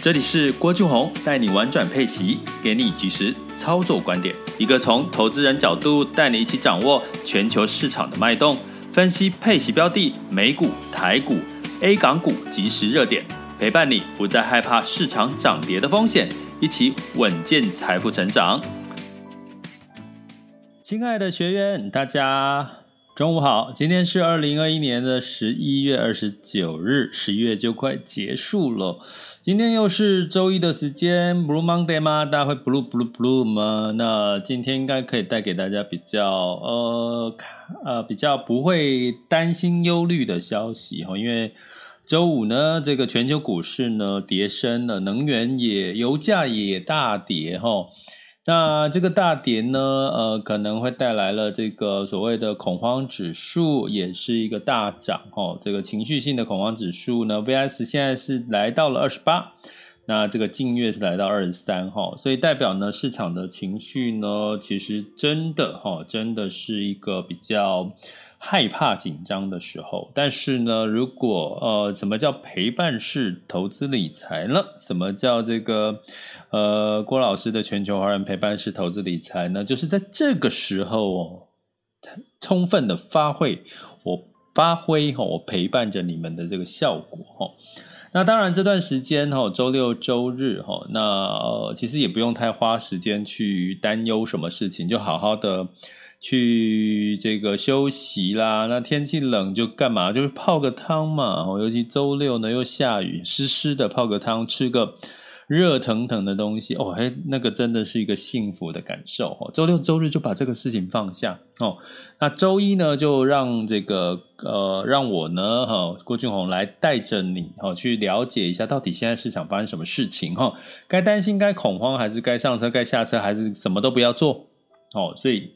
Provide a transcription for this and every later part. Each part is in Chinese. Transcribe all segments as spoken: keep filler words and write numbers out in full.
这里是郭俊宏带你玩转配息，给你及时操作观点，一个从投资人角度带你一起掌握全球市场的脉动，分析配息标的、美股、台股、A 港股及时热点，陪伴你不再害怕市场涨跌的风险，一起稳健财富成长。亲爱的学员，大家中午好，今天是二零二一年的十一月二十九日，十一月就快结束了，今天又是周一的时间， Blue Monday 吗？大家会 Blue Blue Blue 吗？那今天应该可以带给大家比较呃呃比较不会担心忧虑的消息，因为周五呢，这个全球股市呢跌升了，能源也油价也大跌齁。那这个大跌呢，呃，可能会带来了这个所谓的恐慌指数也是一个大涨哦。这个情绪性的恐慌指数呢 ，V I X 现在是来到了二十八，那这个近月是来到二十三哈，所以代表呢市场的情绪呢，其实真的哈，真的是一个比较害怕紧张的时候。但是呢，如果呃，什么叫陪伴式投资理财呢？什么叫这个呃郭老师的全球华人陪伴式投资理财呢？就是在这个时候哦，充分的发挥我发挥哈、哦，我陪伴着你们的这个效果哈、哦。那当然这段时间齁，周六周日齁，那呃其实也不用太花时间去担忧什么事情，就好好的去这个休息啦。那天气冷就干嘛，就是泡个汤嘛齁，尤其周六呢又下雨，湿湿的泡个汤，吃个热腾腾的东西哦，哎，那个真的是一个幸福的感受哦。周六周日就把这个事情放下哦。那周一呢，就让这个呃，让我呢哈、哦，郭俊宏来带着你哈、哦，去了解一下到底现在市场发生什么事情哈、哦。该担心、该恐慌，还是该上车、该下车，还是什么都不要做哦。所以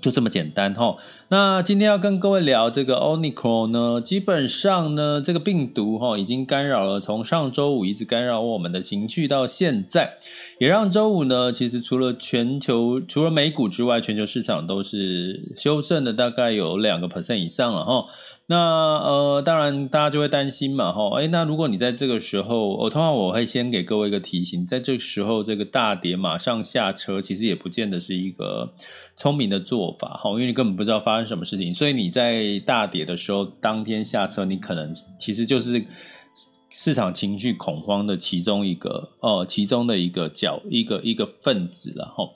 就这么简单哈、哦。那今天要跟各位聊这个 Omicron 呢，基本上呢，这个病毒哈、哦、已经干扰了，从上周五一直干扰我们的情绪到现在，也让周五呢，其实除了全球除了美股之外，全球市场都是修正的，大概有 百分之二 以上了哈、哦。那呃，当然大家就会担心嘛哈、哦。哎，那如果你在这个时候，我、哦、通常我会先给各位一个提醒，在这个时候这个大跌马上下车，其实也不见得是一个聪明的做法哈，因为你根本不知道发生什么事情，所以你在大跌的时候当天下车，你可能其实就是市场情绪恐慌的其中一个哦、呃，其中的一个角一个一个分子了哈。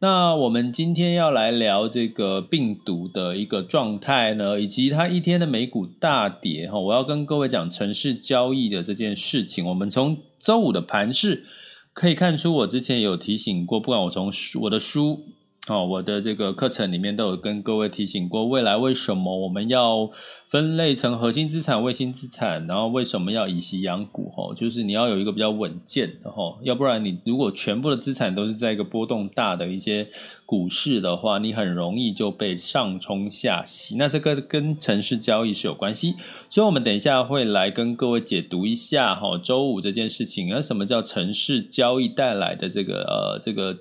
那我们今天要来聊这个病毒的一个状态呢，以及它一天的美股大跌哈，我要跟各位讲程式交易的这件事情。我们从周五的盘势可以看出，我之前有提醒过，不管我从我的书哦，我的这个课程里面都有跟各位提醒过，未来为什么我们要分类成核心资产、卫星资产，然后为什么要以息养股齁，就是你要有一个比较稳健的齁，要不然你如果全部的资产都是在一个波动大的一些股市的话，你很容易就被上冲下洗，那这个跟程式交易是有关系，所以我们等一下会来跟各位解读一下齁，周五这件事情，而什么叫程式交易带来的这个呃这个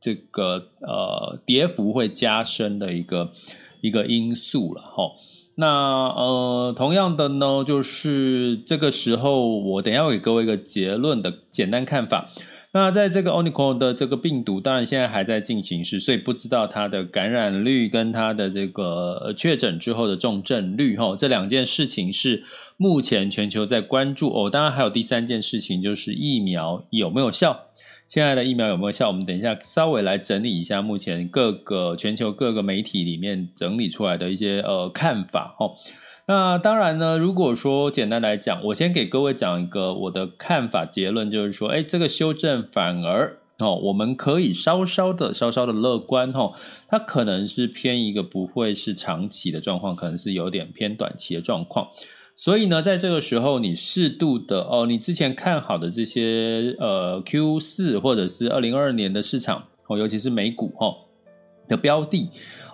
这个呃跌幅会加深的一个一个因素了齁。那呃同样的呢，就是这个时候我等一下给各位一个结论的简单看法。那在这个 Omicron 的这个病毒，当然现在还在进行时，所以不知道它的感染率跟它的这个确诊之后的重症率齁，这两件事情是目前全球在关注哦。当然还有第三件事情，就是疫苗有没有效，现在的疫苗有没有效？我们等一下稍微来整理一下目前各个全球各个媒体里面整理出来的一些呃看法齁。那当然呢，如果说简单来讲，我先给各位讲一个我的看法结论，就是说，哎，这个修正反而齁，我们可以稍稍的稍稍的乐观齁，它可能是偏一个不会是长期的状况，可能是有点偏短期的状况。所以呢在这个时候你适度的哦，你之前看好的这些呃 Q 四 或者是二零二二年的市场哦，尤其是美股哦的标的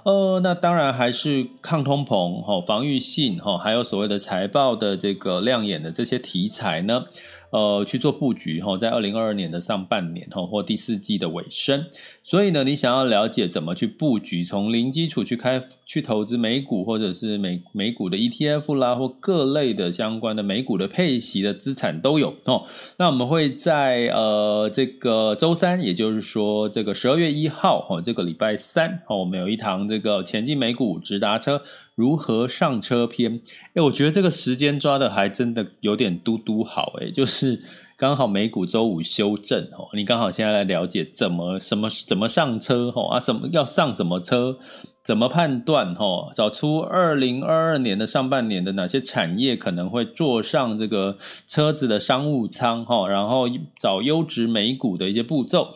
呃，那当然还是抗通膨、哦、防御性、哦、还有所谓的财报的这个亮眼的这些题材呢呃，去做布局、哦、在二零二二年的上半年、哦、或第四季的尾声。所以呢你想要了解怎么去布局，从零基础去开去投资美股，或者是 美, 美股的 E T F 啦，或各类的相关的美股的配息的资产都有、哦、那我们会在呃这个周三，也就是说这个十二月一号、哦、这个礼拜三、哦、我们有一堂这个前进美股直达车如何上车篇。诶，我觉得这个时间抓的还真的有点嘟嘟好，诶，就是刚好美股周五修正、哦、你刚好现在来了解怎么什么怎么上车、哦啊、什么要上什么车，怎么判断、哦、找出二零二二年的上半年的哪些产业可能会坐上这个车子的商务舱、哦、然后找优质美股的一些步骤。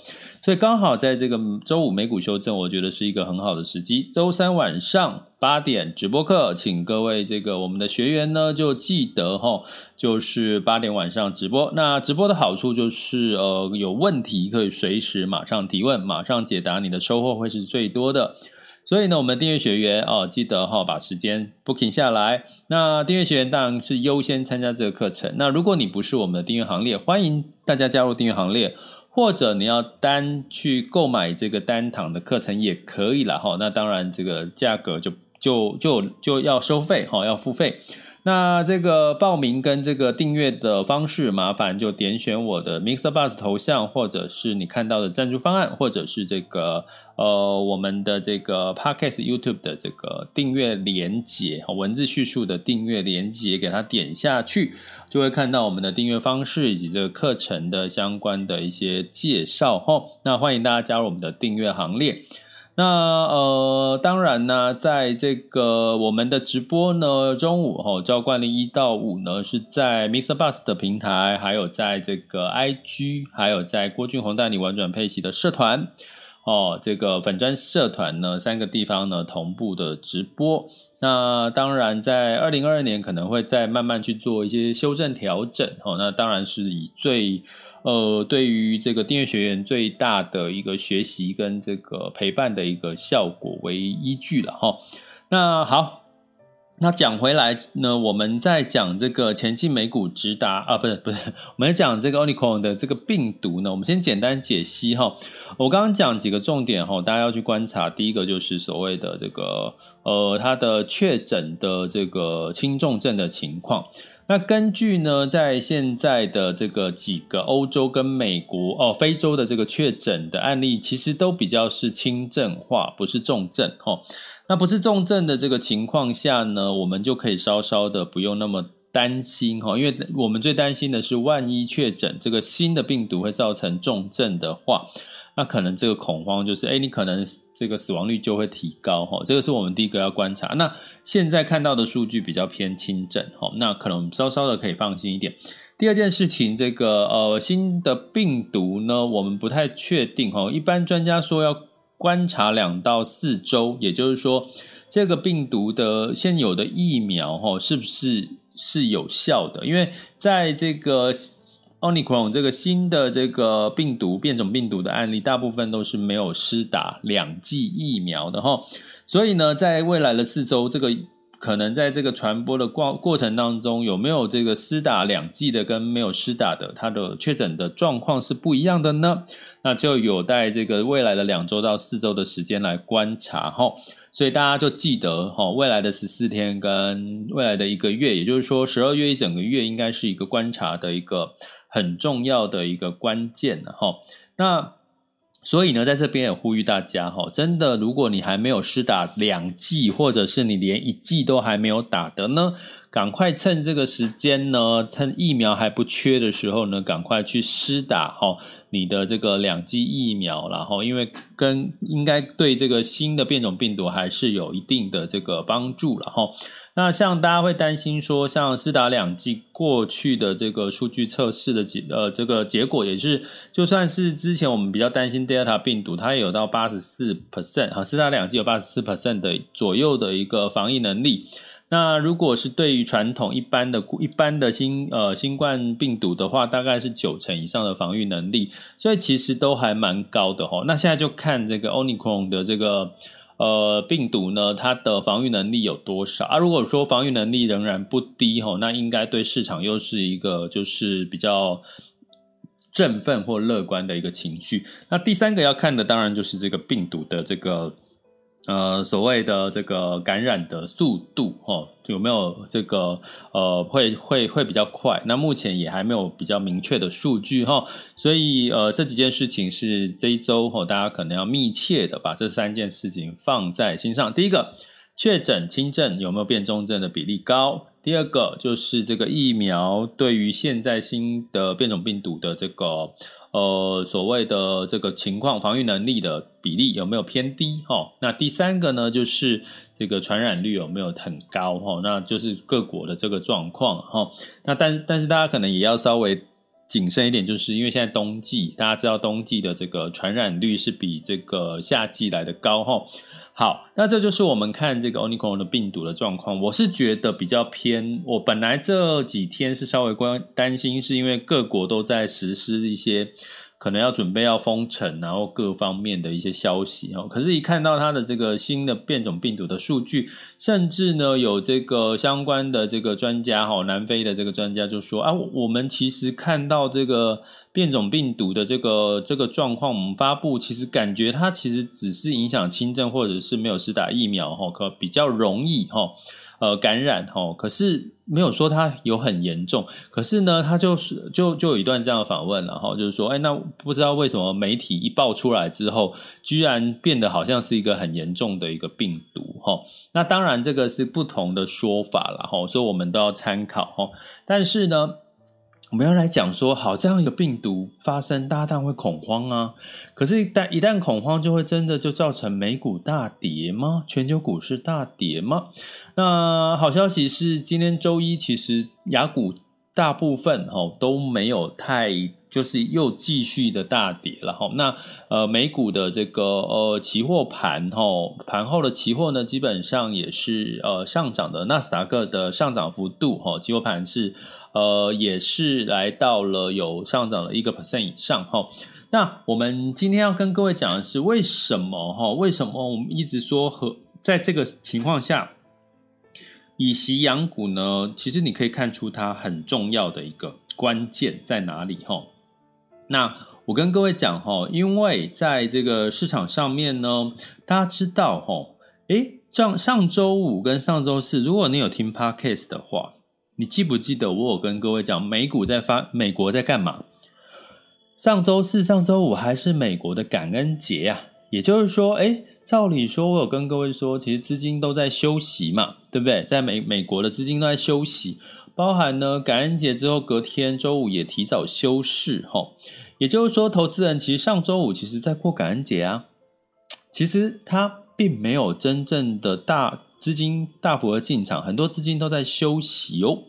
所以刚好在这个周五美股修正，我觉得是一个很好的时机。周三晚上八点直播课，请各位这个我们的学员呢就记得、哦、就是八点晚上直播。那直播的好处就是呃有问题可以随时马上提问，马上解答，你的收获会是最多的。所以呢我们订阅学员、哦、记得、哦、把时间 booking 下来。那订阅学员当然是优先参加这个课程。那如果你不是我们的订阅行列，欢迎大家加入订阅行列，或者你要单去购买这个单堂的课程也可以啦、哦、那当然这个价格就就就就要收费、哦、要付费。那这个报名跟这个订阅的方式，麻烦就点选我的 MixerBox 头像，或者是你看到的赞助方案，或者是这个呃我们的这个 Podcast YouTube 的这个订阅连结，文字叙述的订阅连结，给它点下去，就会看到我们的订阅方式以及这个课程的相关的一些介绍、哦、那欢迎大家加入我们的订阅行列。那呃，当然呢，在这个我们的直播呢，中午吼、哦，照惯例一到五呢是在 MixerBox 的平台，还有在这个 I G， 还有在郭俊宏带你玩转配息的社团哦，这个粉专社团呢三个地方呢同步的直播。那当然在二零二二年可能会再慢慢去做一些修正调整、哦、那当然是以最呃对于这个订阅学员最大的一个学习跟这个陪伴的一个效果为依据了、哦、那好，那讲回来呢，我们在讲这个前进美股直达啊，不是不是，我们在讲这个 Omicron 的这个病毒呢，我们先简单解析哈。我刚刚讲几个重点哈，大家要去观察。第一个就是所谓的这个呃，它的确诊的这个轻重症的情况。那根据呢，在现在的这个几个欧洲跟美国哦，非洲的这个确诊的案例，其实都比较是轻症化，不是重症哦。那不是重症的这个情况下呢，我们就可以稍稍的不用那么担心哦，因为我们最担心的是，万一确诊这个新的病毒会造成重症的话，那可能这个恐慌就是，哎，你可能这个死亡率就会提高哈，这个是我们第一个要观察。那现在看到的数据比较偏轻症哈，那可能稍稍的可以放心一点。第二件事情，这个呃新的病毒呢，我们不太确定哈，一般专家说要观察两到四周，也就是说，这个病毒的现有的疫苗哈是不是是有效的？因为在这个Omicron 这个新的这个病毒变种病毒的案例，大部分都是没有施打两剂疫苗的齁，所以呢在未来的四周，这个可能在这个传播的过过程当中，有没有这个施打两剂的跟没有施打的，它的确诊的状况是不一样的呢，那就有待这个未来的两周到四周的时间来观察齁。所以大家就记得、哦、未来的十四天跟未来的一个月，也就是说十二月一整个月应该是一个观察的一个很重要的一个关键、哦、那所以呢在这边也呼吁大家、哦、真的如果你还没有施打两剂，或者是你连一剂都还没有打的呢，赶快趁这个时间呢，趁疫苗还不缺的时候呢，赶快去施打、哦、你的这个两剂疫苗啦、哦、因为跟应该对这个新的变种病毒还是有一定的这个帮助啦、哦、那像大家会担心说，像施打两剂过去的这个数据测试的结呃这个结果也是，就算是之前我们比较担心 Delta 病毒，它也有到 八十四 percent 施打两剂有 百分之八十四 的左右的一个防疫能力。那如果是对于传统一般的一般的新呃新冠病毒的话，大概是九成以上的防御能力，所以其实都还蛮高的齁。那现在就看这个 Omicron 的这个呃病毒呢，它的防御能力有多少啊？如果说防御能力仍然不低齁，那应该对市场又是一个就是比较振奋或乐观的一个情绪。那第三个要看的当然就是这个病毒的这个呃所谓的这个感染的速度齁，有没有这个呃会会会比较快。那目前也还没有比较明确的数据齁，所以呃这几件事情是这一周齁，大家可能要密切的把这三件事情放在心上。第一个，确诊轻症有没有变重症的比例高。第二个就是这个疫苗对于现在新的变种病毒的这个呃所谓的这个情况，防御能力的比例有没有偏低齁。那第三个呢，就是这个传染率有没有很高齁，那就是各国的这个状况齁。那但是但是大家可能也要稍微谨慎一点，就是因为现在冬季，大家知道冬季的这个传染率是比这个夏季来的高齁。好，那这就是我们看这个 Omicron 的病毒的状况。我是觉得比较偏，我本来这几天是稍微担心，是因为各国都在实施一些可能要准备要封城，然后各方面的一些消息齁。可是一看到它的这个新的变种病毒的数据，甚至呢有这个相关的这个专家齁，南非的这个专家就说啊，我们其实看到这个变种病毒的这个这个状况，我们发布其实感觉它其实只是影响轻症或者是没有施打疫苗齁，可比较容易齁呃感染齁，可是没有说它有很严重。可是呢他就是就就有一段这样的访问了齁，就是说哎，那不知道为什么媒体一爆出来之后，居然变得好像是一个很严重的一个病毒齁。那当然这个是不同的说法啦齁，所以我们都要参考齁。但是呢我们要来讲说，好，这样一个病毒发生，大家当然会恐慌啊。可是一旦一旦恐慌，就会真的就造成美股大跌吗？全球股市大跌吗？那好消息是，今天周一其实雅股大部分齁都没有太，就是又继续的大跌了齁。那呃美股的这个呃期货盘齁，盘后的期货呢基本上也是呃上涨的，纳斯达克的上涨幅度齁，期货盘是呃也是来到了有上涨了 百分之一 以上齁。那我们今天要跟各位讲的是为什么齁，为什么我们一直说和在这个情况下以息养股呢，其实你可以看出它很重要的一个关键在哪里齁。那我跟各位讲齁，因为在这个市场上面呢，大家知道齁，诶，上上周五跟上周四，如果你有听 podcast 的话，你记不记得我有跟各位讲美股在发美国在干嘛？上周四、上周五还是美国的感恩节啊，也就是说，诶，照理说我有跟各位说，其实资金都在休息嘛，对不对？在美美国的资金都在休息，包含呢感恩节之后隔天周五也提早休市齁。也就是说投资人其实上周五其实在过感恩节啊，其实他并没有真正的大资金大幅的进场，很多资金都在休息哦。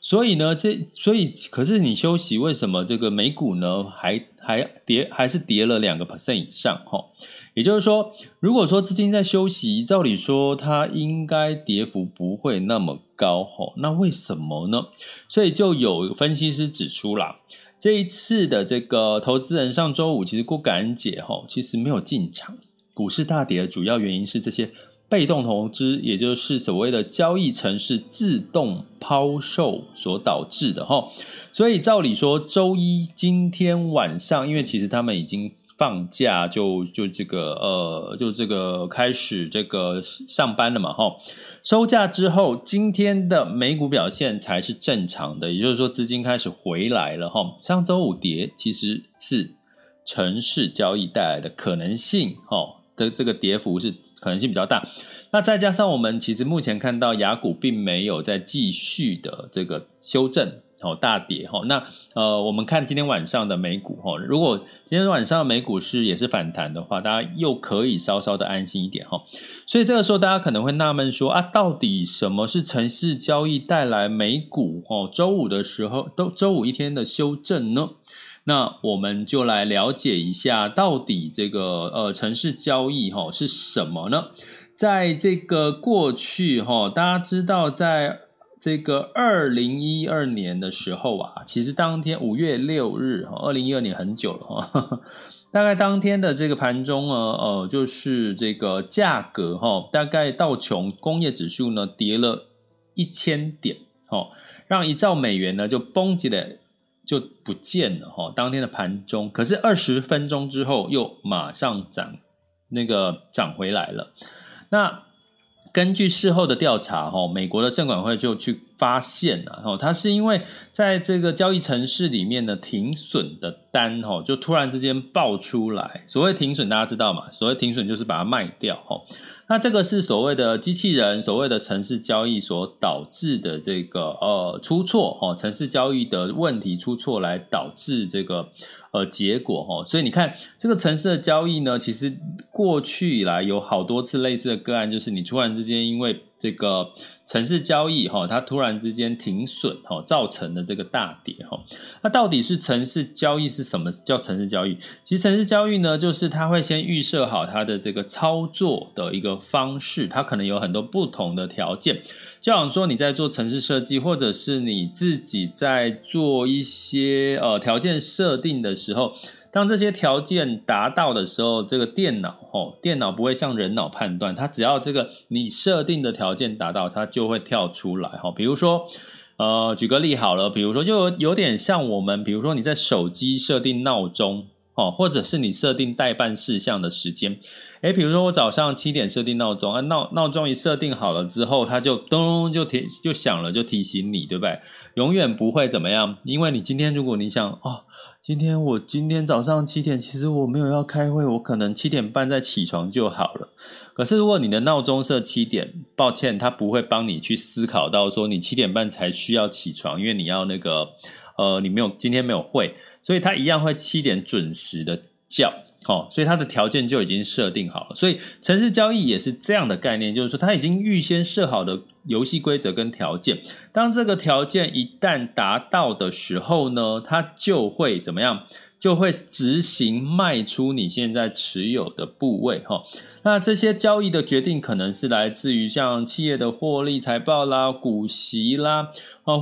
所以呢这所以可是你休息，为什么这个美股呢还还跌还是跌了 百分之二 以上齁。也就是说，如果说资金在休息，照理说它应该跌幅不会那么高齁，那为什么呢？所以就有分析师指出啦，这一次的这个投资人上周五其实过感恩节齁，其实没有进场，股市大跌的主要原因是这些被动投资，也就是所谓的交易程式自动抛售所导致的齁。所以照理说周一今天晚上，因为其实他们已经放假就就这个呃就这个开始这个上班了嘛齁，收假之后今天的美股表现才是正常的，也就是说资金开始回来了齁。上周五跌其实是程式交易带来的可能性齁的这个跌幅是可能性比较大，那再加上我们其实目前看到雅股并没有在继续的这个修正齁、哦、大跌齁、哦、那呃我们看今天晚上的美股齁、哦、如果今天晚上的美股是也是反弹的话，大家又可以稍稍的安心一点齁、哦、所以这个时候大家可能会纳闷说啊，到底什么是程式交易带来美股齁、哦、周五的时候都周五一天的修正呢？那我们就来了解一下，到底这个呃程式交易齁、哦、是什么呢？在这个过去哈，大家知道在这个二零一二年的时候啊，其实当天五月六日 ,二零一二年很久了呵呵，大概当天的这个盘中呢呃就是这个价格哦，大概道琼工业指数呢跌了一千点哦，让一兆美元呢就崩击了，就不见了哦，当天的盘中，可是二十分钟之后又马上涨，那个涨回来了。那根据事后的调查，美国的证管会就去发现了，它是因为在这个交易程式里面的停损的单就突然之间爆出来。所谓停损大家知道嘛，所谓停损就是把它卖掉，那这个是所谓的机器人所谓的程式交易所导致的这个呃出错，程式交易的问题出错来导致这个呃结果。所以你看这个程式的交易呢，其实过去以来有好多次类似的个案，就是你突然之间因为这个程式交易它突然之间停损造成的这个大跌。那到底是程式交易是什么叫程式交易？其实程式交易呢，就是它会先预设好它的这个操作的一个方式，它可能有很多不同的条件，就像说你在做程式设计，或者是你自己在做一些呃条件设定的时候，当这些条件达到的时候，这个电脑哦，电脑不会像人脑判断，它只要这个你设定的条件达到，它就会跳出来哦。比如说，呃，举个例好了，比如说就有点像我们，比如说你在手机设定闹钟哦，或者是你设定待办事项的时间，诶，比如说我早上七点设定闹钟啊，闹闹钟一设定好了之后，它就咚就提就响了，就提醒你，对不对？永远不会怎么样，因为你今天如果你想哦。今天我今天早上七点，其实我没有要开会，我可能七点半再起床就好了。可是如果你的闹钟设七点，抱歉，它不会帮你去思考到说你七点半才需要起床，因为你要那个呃，你没有今天没有会，所以它一样会七点准时的叫。哦，所以它的条件就已经设定好了，所以程式交易也是这样的概念，就是说它已经预先设好的游戏规则跟条件，当这个条件一旦达到的时候呢，它就会怎么样？就会执行卖出你现在持有的部位哈。那这些交易的决定可能是来自于像企业的获利财报啦、股息啦，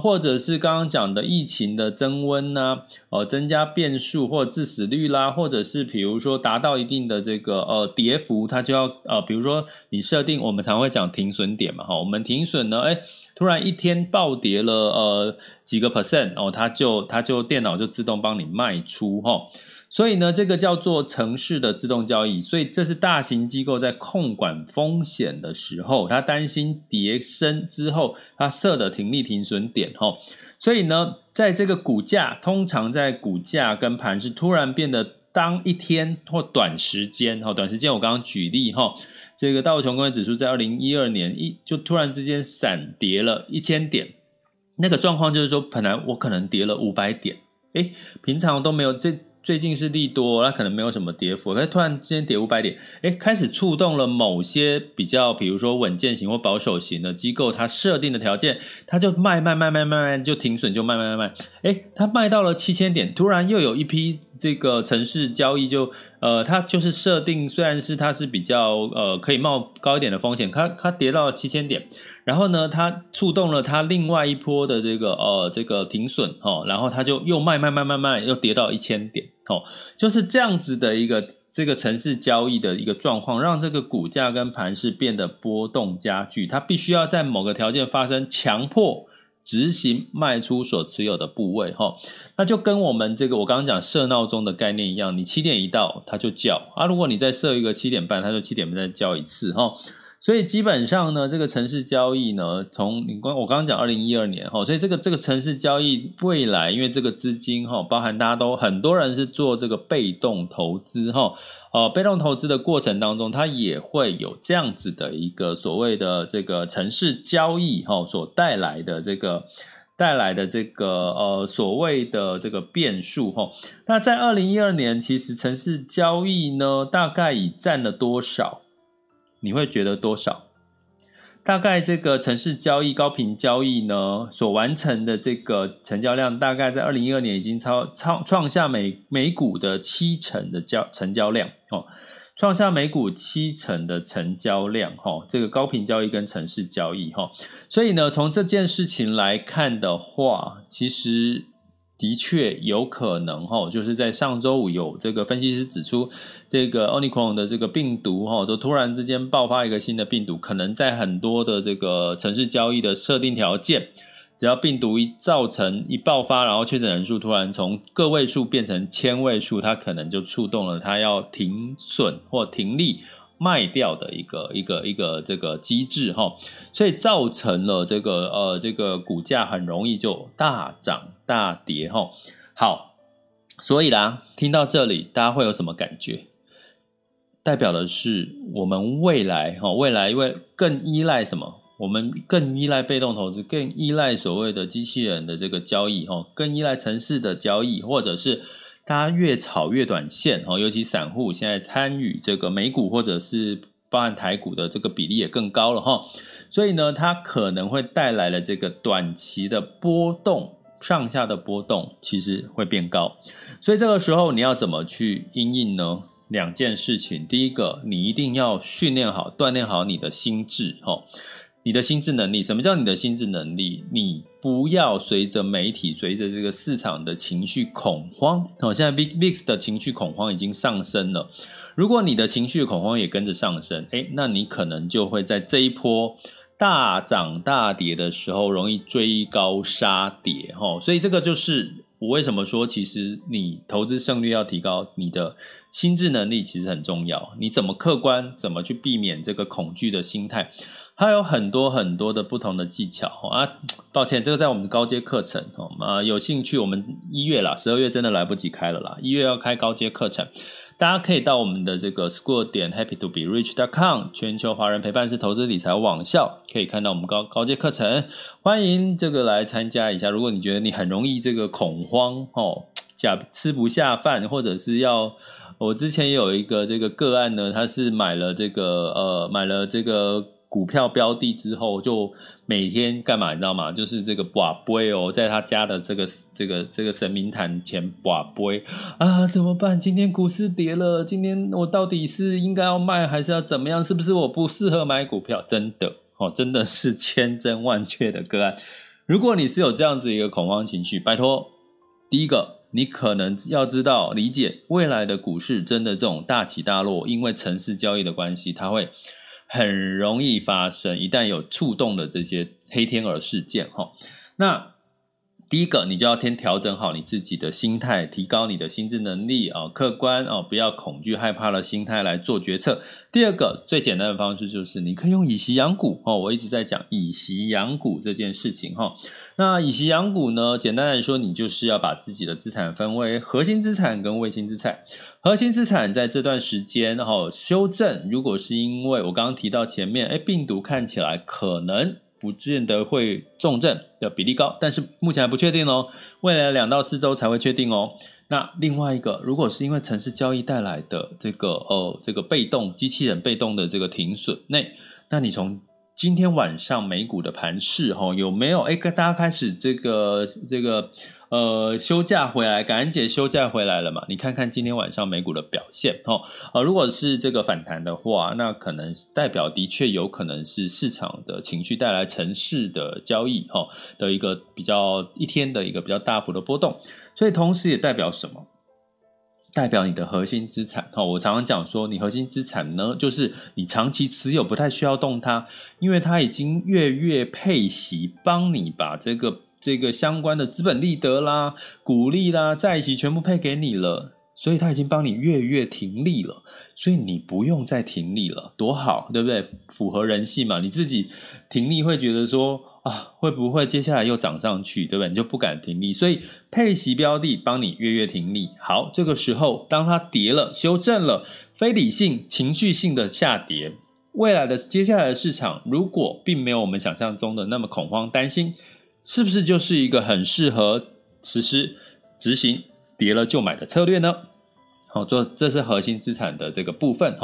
或者是刚刚讲的疫情的增温啊、呃、增加变数或致死率啦，或者是比如说达到一定的这个呃跌幅，它就要呃比如说你设定我们常会讲停损点嘛哈，我们停损呢，哎突然一天暴跌了呃几个 percent 哦，它就它就电脑就自动帮你卖出哈。哦，所以呢，这个叫做程式的自动交易，所以这是大型机构在控管风险的时候，他担心跌升之后，他设的停利停损点哦。所以呢，在这个股价，通常在股价跟盘势突然变得当一天或短时间哦，短时间我刚刚举例哈，这个道琼工业指数在二零一二年一就突然之间闪跌了一千点，那个状况就是说，本来我可能跌了五百点，诶，平常都没有这。最近是利多，它可能没有什么跌幅，可是突然之间跌五百点，诶，开始触动了某些比较比如说稳健型或保守型的机构，它设定的条件，它就卖卖卖卖卖卖，就停损就卖卖卖卖，诶，它卖到了七千点，突然又有一批这个程式交易就呃，它就是设定虽然是它是比较呃可以冒高一点的风险，它它跌到了七千点，然后呢，它触动了它另外一波的这个呃这个停损哦，然后它就又卖卖卖卖卖，又跌到一千点。哦，就是这样子的一个这个程式交易的一个状况，让这个股价跟盘势变得波动加剧，它必须要在某个条件发生，强迫执行卖出所持有的部位哈。那就跟我们这个我刚刚讲设闹钟的概念一样，你七点一到它就叫啊，如果你再设一个七点半，它就七点半再叫一次哈。所以基本上呢，这个程式交易呢，从我刚刚讲二零一二年齁，所以这个这个程式交易未来，因为这个资金齁，包含大家都很多人是做这个被动投资齁，呃，被动投资的过程当中，它也会有这样子的一个所谓的这个程式交易齁所带来的这个。带来的这个呃所谓的这个变数齁，那在二零一二年其实程式交易呢，大概已占了多少？你会觉得多少？大概这个程式交易、高频交易呢，所完成的这个成交量，大概在二零一二年已经超超创下美美股的七成的交成交量哦。创下美股七成的成交量、哦、这个高频交易跟程式交易、哦、所以呢，从这件事情来看的话，其实的确有可能、哦、就是在上周五有这个分析师指出，这个 Omicron 的这个病毒、哦、都突然之间爆发一个新的病毒，可能在很多的这个程式交易的设定条件，只要病毒一造成一爆发，然后确诊人数突然从个位数变成千位数，它可能就触动了它要停损或停利卖掉的一个一个一个这个机制哈、哦，所以造成了这个呃这个股价很容易就大涨大跌哈、哦。好，所以啦，听到这里大家会有什么感觉？代表的是我们未来哈、哦，未来因为更依赖什么？我们更依赖被动投资，更依赖所谓的机器人的这个交易，更依赖程式的交易，或者是大家越炒越短线，尤其散户现在参与这个美股或者是包含台股的这个比例也更高了，所以呢，它可能会带来了这个短期的波动，上下的波动其实会变高，所以这个时候你要怎么去因应呢？两件事情，第一个，你一定要训练好，锻炼好你的心智，你的心智能力，什么叫你的心智能力？你不要随着媒体、随着这个市场的情绪恐慌。哦，现在 V I X 的情绪恐慌已经上升了，如果你的情绪恐慌也跟着上升，诶，那你可能就会在这一波大涨大跌的时候容易追高杀跌。哦，所以这个就是我为什么说，其实你投资胜率要提高，你的心智能力其实很重要。你怎么客观，怎么去避免这个恐惧的心态？它有很多很多的不同的技巧啊，抱歉，这个在我们高阶课程啊，有兴趣我们一月啦，十二月真的来不及开了啦，一月要开高阶课程，大家可以到我们的这个 school 点 happy to be rich 点 com 全球华人陪伴式投资理财网校，可以看到我们高高阶课程，欢迎这个来参加一下。如果你觉得你很容易这个恐慌哦，吃不下饭，或者是要，我之前也有一个这个个案呢，他是买了这个呃买了这个。股票标的之后就每天干嘛你知道吗？就是这个拔杯哦，在他家的这个这个这个神明坛前拔杯啊，怎么办？今天股市跌了，今天我到底是应该要卖还是要怎么样？是不是我不适合买股票？真的哦，真的是千真万确的个案。如果你是有这样子一个恐慌情绪，拜托，第一个，你可能要知道理解未来的股市真的这种大起大落，因为程式交易的关系，它会很容易发生，一旦有触动的这些黑天鹅事件，那第一个你就要先调整好你自己的心态，提高你的心智能力，客观，不要恐惧害怕的心态来做决策。第二个最简单的方式就是你可以用以息养股，我一直在讲以息养股这件事情。那以息养股呢，简单来说你就是要把自己的资产分为核心资产跟卫星资产。核心资产在这段时间、哦、修正，如果是因为我刚刚提到前面，诶，病毒看起来可能不见得会重症的比例高，但是目前还不确定哦，未来两到四周才会确定哦。那另外一个，如果是因为程式交易带来的这个哦这个被动机器人被动的这个停损，那那你从今天晚上美股的盘势、哦、有没有诶大家开始这个这个呃，休假回来，感恩节休假回来了嘛？你看看今天晚上美股的表现哦。呃，如果是这个反弹的话，那可能代表的确有可能是市场的情绪带来程式的交易哦的一个比较一天的一个比较大幅的波动，所以同时也代表什么？代表你的核心资产、哦、我常常讲说你核心资产呢就是你长期持有不太需要动它，因为它已经月月配息帮你把这个这个相关的资本利得啦、股利啦、债息全部配给你了，所以它已经帮你月月停利了，所以你不用再停利了，多好，对不对？符合人性嘛，你自己停利会觉得说啊，会不会接下来又涨上去，对不对？你就不敢停利，所以配息标的帮你月月停利。好，这个时候当它跌了、修正了、非理性、情绪性的下跌，未来的接下来的市场如果并没有我们想象中的那么恐慌担心，是不是就是一个很适合实施执行跌了就买的策略呢？好，这是核心资产的这个部分。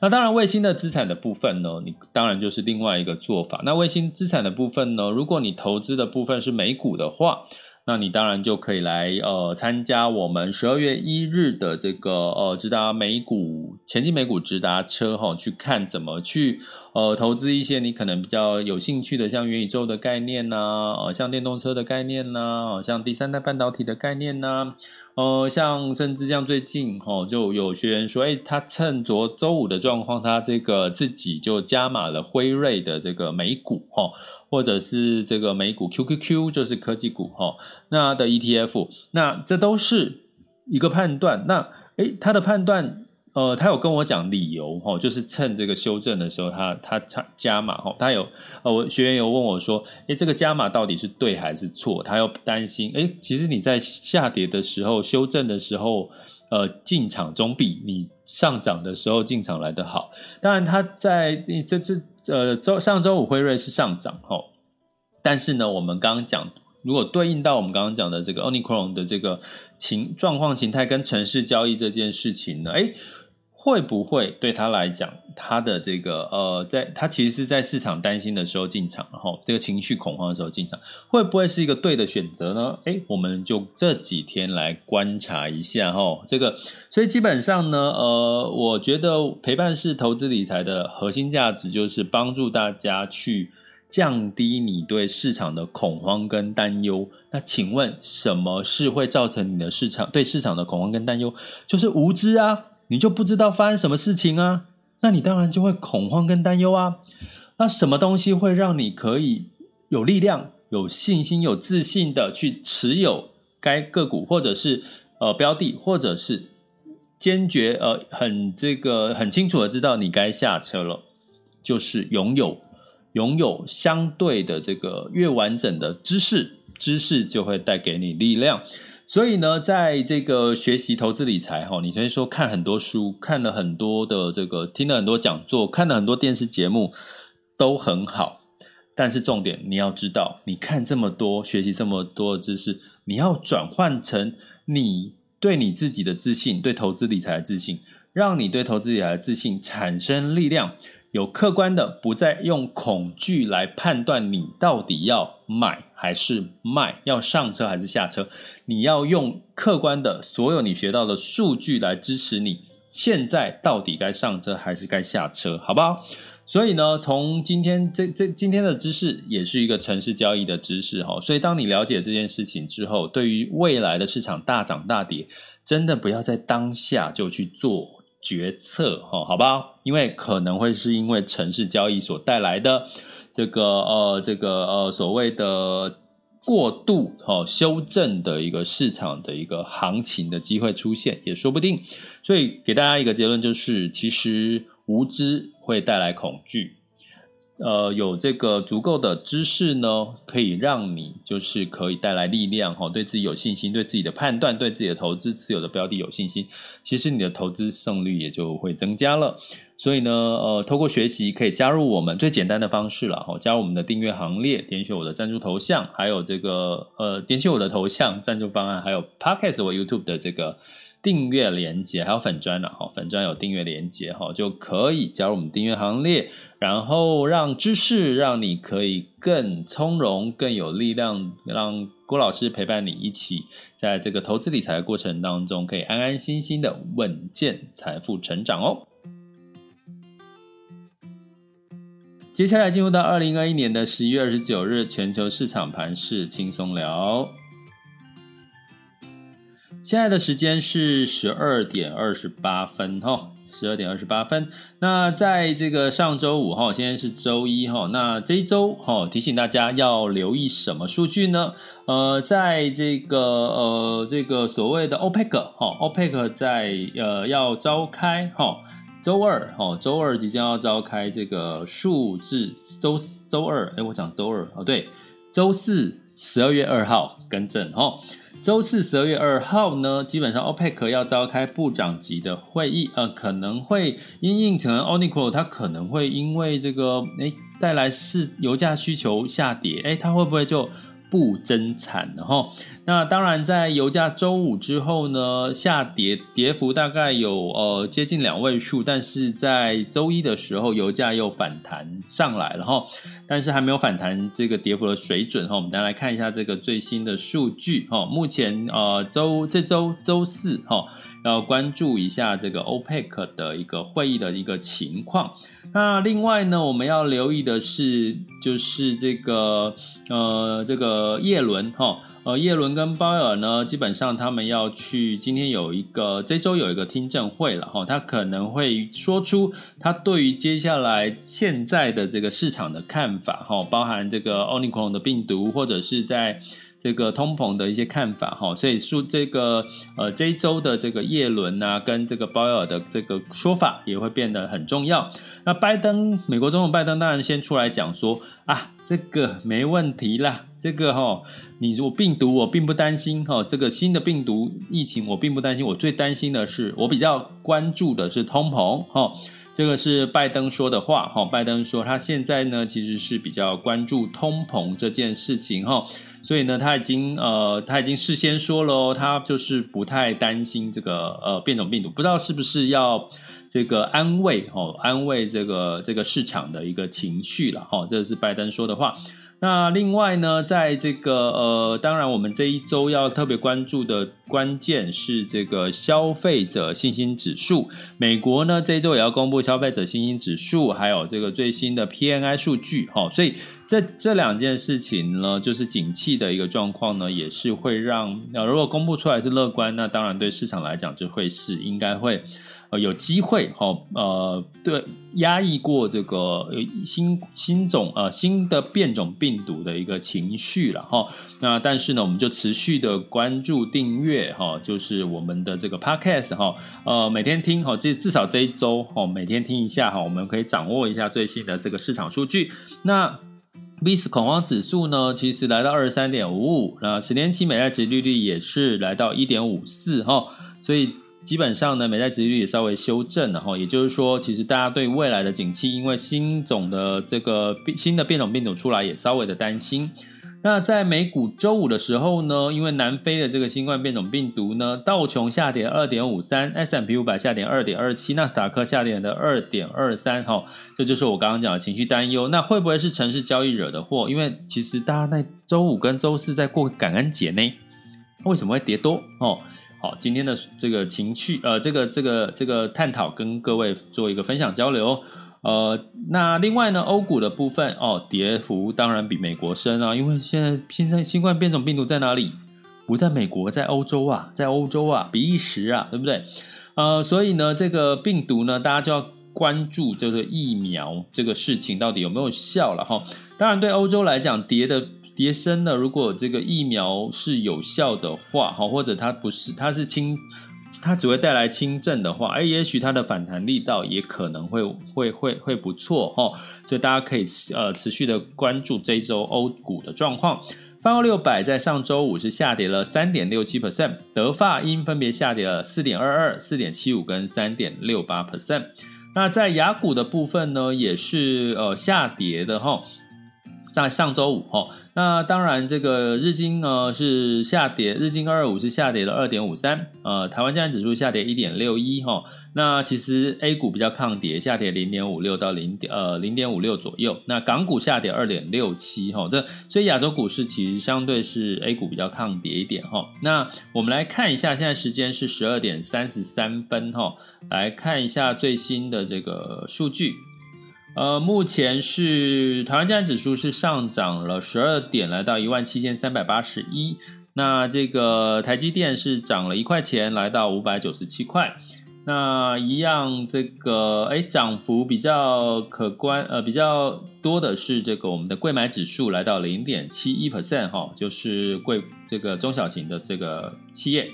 那当然卫星的资产的部分呢，你当然就是另外一个做法。那卫星资产的部分呢，如果你投资的部分是美股的话，那你当然就可以来呃参加我们十二月一日的这个呃直达美股前进美股直达车齁、哦、去看怎么去呃投资一些你可能比较有兴趣的，像元宇宙的概念啊、呃、像电动车的概念啊、呃、像第三代半导体的概念啊，呃像甚至像最近齁、哦、就有学员说诶、欸、他趁着周五的状况，他这个自己就加码了辉瑞的这个美股齁、哦，或者是这个美股 Q Q Q 就是科技股齁、哦、那的 E T F， 那这都是一个判断。那诶他的判断呃，他有跟我讲理由齁、哦，就是趁这个修正的时候他他加码齁、哦，他有呃，我学员有问我说，诶这个加码到底是对还是错？他又担心诶其实你在下跌的时候修正的时候呃，进场总比你上涨的时候进场来得好。当然他在这这呃周上周五辉瑞是上涨齁、哦，但是呢我们刚刚讲如果对应到我们刚刚讲的这个 Omicron 的这个情状况形态跟程式交易这件事情呢，诶会不会对他来讲，他的这个呃，在他其实是在市场担心的时候进场，然后这个情绪恐慌的时候进场，会不会是一个对的选择呢？诶，我们就这几天来观察一下哈，这个。所以基本上呢，呃，我觉得陪伴式投资理财的核心价值就是帮助大家去降低你对市场的恐慌跟担忧。那请问，什么是会造成你的市场对市场的恐慌跟担忧？就是无知啊。你就不知道发生什么事情啊，那你当然就会恐慌跟担忧啊。那什么东西会让你可以有力量、有信心、有自信的去持有该个股，或者是呃标的，或者是坚决呃很这个很清楚的知道你该下车了，就是拥有拥有相对的这个越完整的知识，知识就会带给你力量。所以呢，在这个学习投资理财齁，你可以说看很多书，看了很多的这个，听了很多讲座，看了很多电视节目，都很好。但是重点，你要知道，你看这么多，学习这么多的知识，你要转换成你对你自己的自信，对投资理财的自信，让你对投资理财的自信产生力量，有客观的，不再用恐惧来判断你到底要买还是卖，要上车还是下车，你要用客观的所有你学到的数据来支持你现在到底该上车还是该下车，好不好？所以呢，从今天这这今天的知识也是一个程式交易的知识齁，所以当你了解这件事情之后，对于未来的市场大涨大跌，真的不要在当下就去做决策齁，好不好？因为可能会是因为程式交易所带来的这个呃，这个呃，所谓的过度哦修正的一个市场的一个行情的机会出现，也说不定。所以给大家一个结论就是，其实无知会带来恐惧，呃，有这个足够的知识呢，可以让你就是可以带来力量哦，对自己有信心，对自己的判断，对自己的投资持有的标的有信心，其实你的投资胜率也就会增加了。所以呢，呃，透过学习可以加入我们最简单的方式啦、哦、加入我们的订阅行列，点选我的赞助头像，还有这个呃，点选我的头像赞助方案，还有 Podcast 和 YouTube 的这个订阅连结，还有粉专啦、哦、粉专有订阅连结、哦、就可以加入我们订阅行列，然后让知识让你可以更从容、更有力量，让郭老师陪伴你一起在这个投资理财的过程当中，可以安安心心的稳健财富成长哦。接下来进入到二零二一年的十一月二十九日，全球市场盘势轻松聊。现在的时间是十二点二十八分齁，十二点二十八分。那在这个上周五齁，现在是周一齁，那这一周齁，提醒大家要留意什么数据呢？呃，在这个呃这个所谓的 OPEC 齁 ，OPEC 在呃要召开齁。周二齁，周二即将要召开这个数字周周二诶我讲周二哦对周四十二月二号更正齁，周四十二月二号呢，基本上 OPEC 要召开部长级的会议，呃可能会因应可能 Omicron 它可能会因为这个诶带来是油价需求下跌，诶它会不会就步增产了哈。那当然，在油价周五之后呢，下跌跌幅大概有呃接近两位数，但是在周一的时候，油价又反弹上来了哈，但是还没有反弹这个跌幅的水准哈。我们再来看一下这个最新的数据哈。目前呃周这周周四哈，要关注一下这个 OPEC 的一个会议的一个情况。那另外呢，我们要留意的是，就是这个呃这个耶伦哈。呃，耶伦跟鲍尔呢，基本上他们要去今天有一个这周有一个听证会了哈，他可能会说出他对于接下来现在的这个市场的看法哈，包含这个 Omicron 的病毒或者是在这个通膨的一些看法哈，所以说这个呃这一周的这个耶伦啊跟这个鲍尔的这个说法也会变得很重要。那拜登美国总统拜登当然先出来讲说啊，这个没问题啦。这个齁，你我病毒我并不担心齁，这个新的病毒疫情我并不担心，我最担心的是，我比较关注的是通膨齁。这个是拜登说的话齁，拜登说他现在呢其实是比较关注通膨这件事情齁，所以呢他已经呃他已经事先说了哦，他就是不太担心这个呃变种病毒，不知道是不是要这个安慰齁，安慰这个这个市场的一个情绪啦齁，这是拜登说的话。那另外呢，在这个呃，当然我们这一周要特别关注的关键是这个消费者信心指数。美国呢这一周也要公布消费者信心指数，还有这个最新的 P M I 数据哈、哦，所以这这两件事情呢，就是景气的一个状况呢，也是会让呃，如果公布出来是乐观，那当然对市场来讲就会是应该会。呃，有机会哦，呃，对，压抑过这个新新种呃新的变种病毒的一个情绪了哈、哦。那但是呢，我们就持续的关注订阅哈、哦，就是我们的这个 podcast 哈、哦，呃，每天听哈，至、哦、至少这一周哈、哦，每天听一下哈、哦，我们可以掌握一下最新的这个市场数据。那V I X 恐慌指数呢，其实来到 二十三点五五， 那十年期美债殖利率也是来到 一点五四 哈、哦，所以。基本上呢，美债殖利率也稍微修正了哈，也就是说，其实大家对未来的景气，因为新种的这个新的变种病毒出来，也稍微的担心。那在美股周五的时候呢，因为南非的这个新冠变种病毒呢，道琼下跌 二点五三 S and P 五百 下跌 二点二七 纳斯达克下跌的 二点二三 哈、哦，这就是我刚刚讲的情绪担忧。那会不会是城市交易惹的祸？因为其实大家在周五跟周四在过感恩节呢，为什么会跌多哦？好，今天的这个情绪，呃，这个这个这个探讨跟各位做一个分享交流，呃，那另外呢，欧股的部分哦，跌幅当然比美国深啊，因为现在现在新冠变种病毒在哪里？不在美国，在欧洲啊，在欧洲啊，比利时啊，对不对？呃，所以呢，这个病毒呢，大家就要关注就是疫苗这个事情到底有没有效了哈。当然，对欧洲来讲，跌的。跌深了，如果这个疫苗是有效的话，或者它不是，它是轻，它只会带来轻症的话，哎，也许它的反弹力道也可能会会会会不错哦，所以大家可以呃持续的关注这一周欧股的状况。泛欧六百在上周五是下跌了 百分之三点六七， 德法英分别下跌了 百分之四点二二、 百分之四点七五 跟 百分之三点六八。 那在雅股的部分呢，也是呃下跌的哦，在上周五哦。那当然这个日经呢是下跌，日经二二五是下跌了 二点五三， 呃台湾加权指数下跌 一点六一 齁，那其实 A 股比较抗跌，下跌 零点五六 到 零点五六 左右，那港股下跌 二点六七 齁，这所以亚洲股市其实相对是 A 股比较抗跌一点齁。那我们来看一下，现在时间是十二点三十三分齁，来看一下最新的这个数据。呃，目前是台湾加权指数是上涨了十二点，来到 一万七千三百八十一， 那这个台积电是涨了一块钱，来到五百九十七块，那一样这个诶涨幅比较可观，呃比较多的是这个我们的柜买指数来到 百分之零点七一 齁、哦、就是柜这个中小型的这个企业。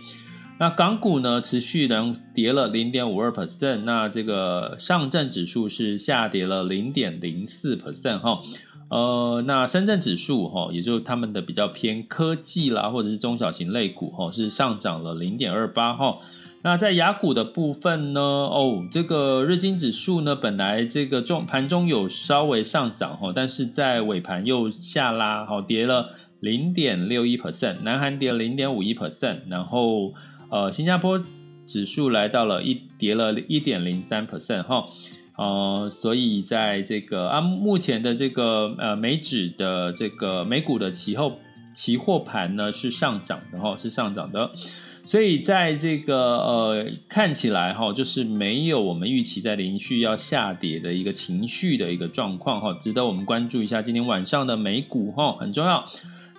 那港股呢持续能跌了 零点五二 percent， 那这个上证指数是下跌了 零点零四 percent 哈，呃，那深圳指数哈，也就是他们的比较偏科技啦或者是中小型类股哈，是上涨了 零点二八 哈。那在雅股的部分呢，哦，这个日经指数呢，本来这个中盘中有稍微上涨哈，但是在尾盘又下拉，好跌了百分之零点六一， 南韩跌了 百分之零点五一， 然后呃新加坡指数来到了一跌了 百分之一点零三 哈。呃，所以在这个啊，目前的这个呃美指的这个美股的期后期货盘呢是上涨的哈、哦，是上涨的，所以在这个呃看起来哈、哦，就是没有我们预期在连续要下跌的一个情绪的一个状况哈、哦，值得我们关注一下今天晚上的美股哈、哦，很重要。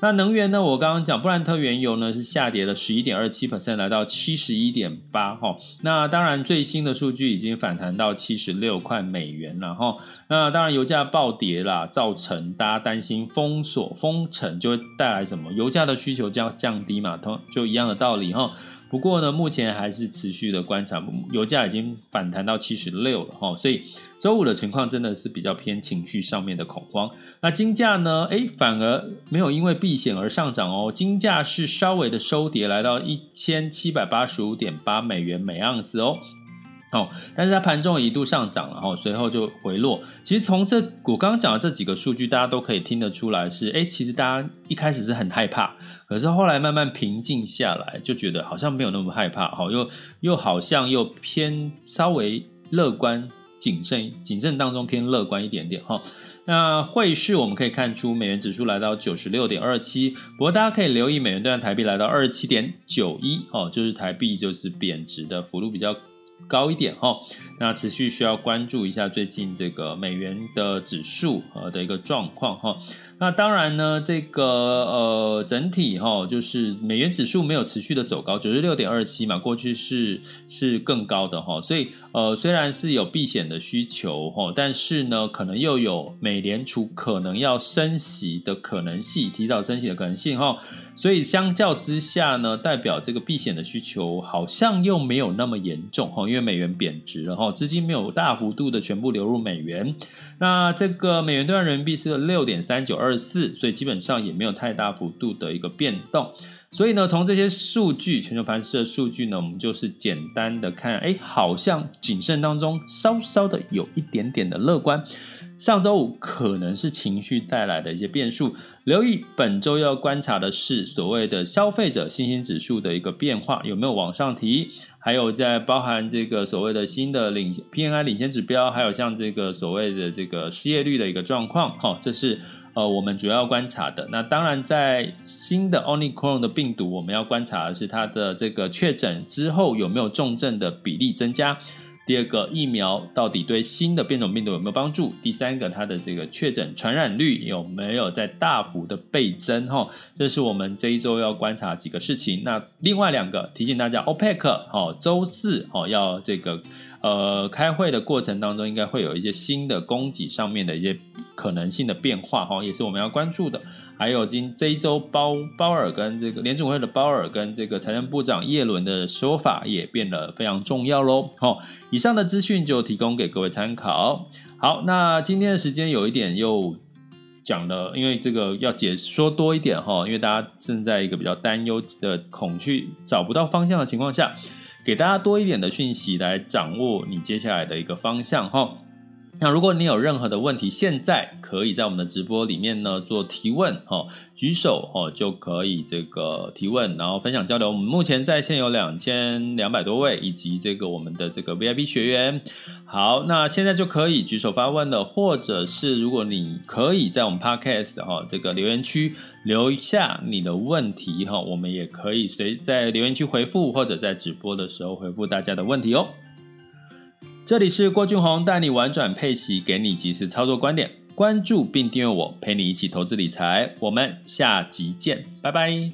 那能源呢？我刚刚讲布兰特原油呢是下跌了 百分之十一点二七， 来到 七十一点八、哦、那当然最新的数据已经反弹到七十六块美元了、哦、那当然油价暴跌啦，造成大家担心封锁封城就会带来什么，油价的需求将降低嘛，就一样的道理、哦、不过呢目前还是持续的观察，油价已经反弹到七十六了、哦、所以周五的情况真的是比较偏情绪上面的恐慌。那金价呢？诶，反而没有因为避险而上涨哦，金价是稍微的收跌，来到 一千七百八十五点八美元每盎司哦。哦，但是它盘中一度上涨了、哦、随后就回落。其实从这我刚刚讲的这几个数据，大家都可以听得出来是，诶，其实大家一开始是很害怕，可是后来慢慢平静下来，就觉得好像没有那么害怕、哦、又, 又好像又偏稍微乐观谨慎谨慎当中偏乐观一点点、哦、那汇市我们可以看出美元指数来到 九十六点二七， 不过大家可以留意美元兑换台币来到 二十七点九一、哦、就是台币就是贬值的幅度比较高一点、哦、那持续需要关注一下最近这个美元的指数、呃、的一个状况、哦、那当然呢这个呃整体、哦、就是美元指数没有持续的走高 九十六点二七 嘛，过去是是更高的、哦、所以呃，虽然是有避险的需求、哦、但是呢可能又有美联储可能要升息的可能性，提早升息的可能性、哦、所以相较之下呢代表这个避险的需求好像又没有那么严重、哦、因为美元贬值了、哦、资金没有大幅度的全部流入美元，那这个美元兑换人民币是 六点三九二四， 所以基本上也没有太大幅度的一个变动。所以呢从这些数据全球盘势的数据呢我们就是简单的看，哎，好像谨慎当中稍稍的有一点点的乐观，上周五可能是情绪带来的一些变数，留意本周要观察的是所谓的消费者信心指数的一个变化有没有往上提，还有在包含这个所谓的新的领 P M I 领先指标，还有像这个所谓的这个失业率的一个状况、哦、这是呃，我们主要观察的。那当然在新的 Omicron 的病毒我们要观察的是它的这个确诊之后有没有重症的比例增加，第二个疫苗到底对新的变种病毒有没有帮助，第三个它的这个确诊传染率有没有在大幅的倍增、哦、这是我们这一周要观察几个事情。那另外两个提醒大家 OPEC、哦、周四、哦、要这个呃，开会的过程当中应该会有一些新的供给上面的一些可能性的变化、哦、也是我们要关注的。还有今这一周鲍鲍尔跟这个联准会的鲍尔跟这个财政部长耶伦的说法也变得非常重要咯、哦、以上的资讯就提供给各位参考。好，那今天的时间有一点又讲了，因为这个要解说多一点、哦、因为大家正在一个比较担忧的恐惧找不到方向的情况下，给大家多一点的讯息来掌握你接下来的一个方向、哦、那如果你有任何的问题，现在可以在我们的直播里面呢做提问、哦、举手、哦、就可以这个提问，然后分享交流。我们目前在线有两千两百多位，以及这个我们的这个 V I P 学员。好，那现在就可以举手发问了，或者是如果你可以在我们 Podcast、哦、这个留言区留下你的问题，我们也可以随在留言区回复，或者在直播的时候回复大家的问题哦。这里是郭俊宏，带你玩转配息，给你及时操作观点，关注并订阅我，陪你一起投资理财，我们下集见，拜拜。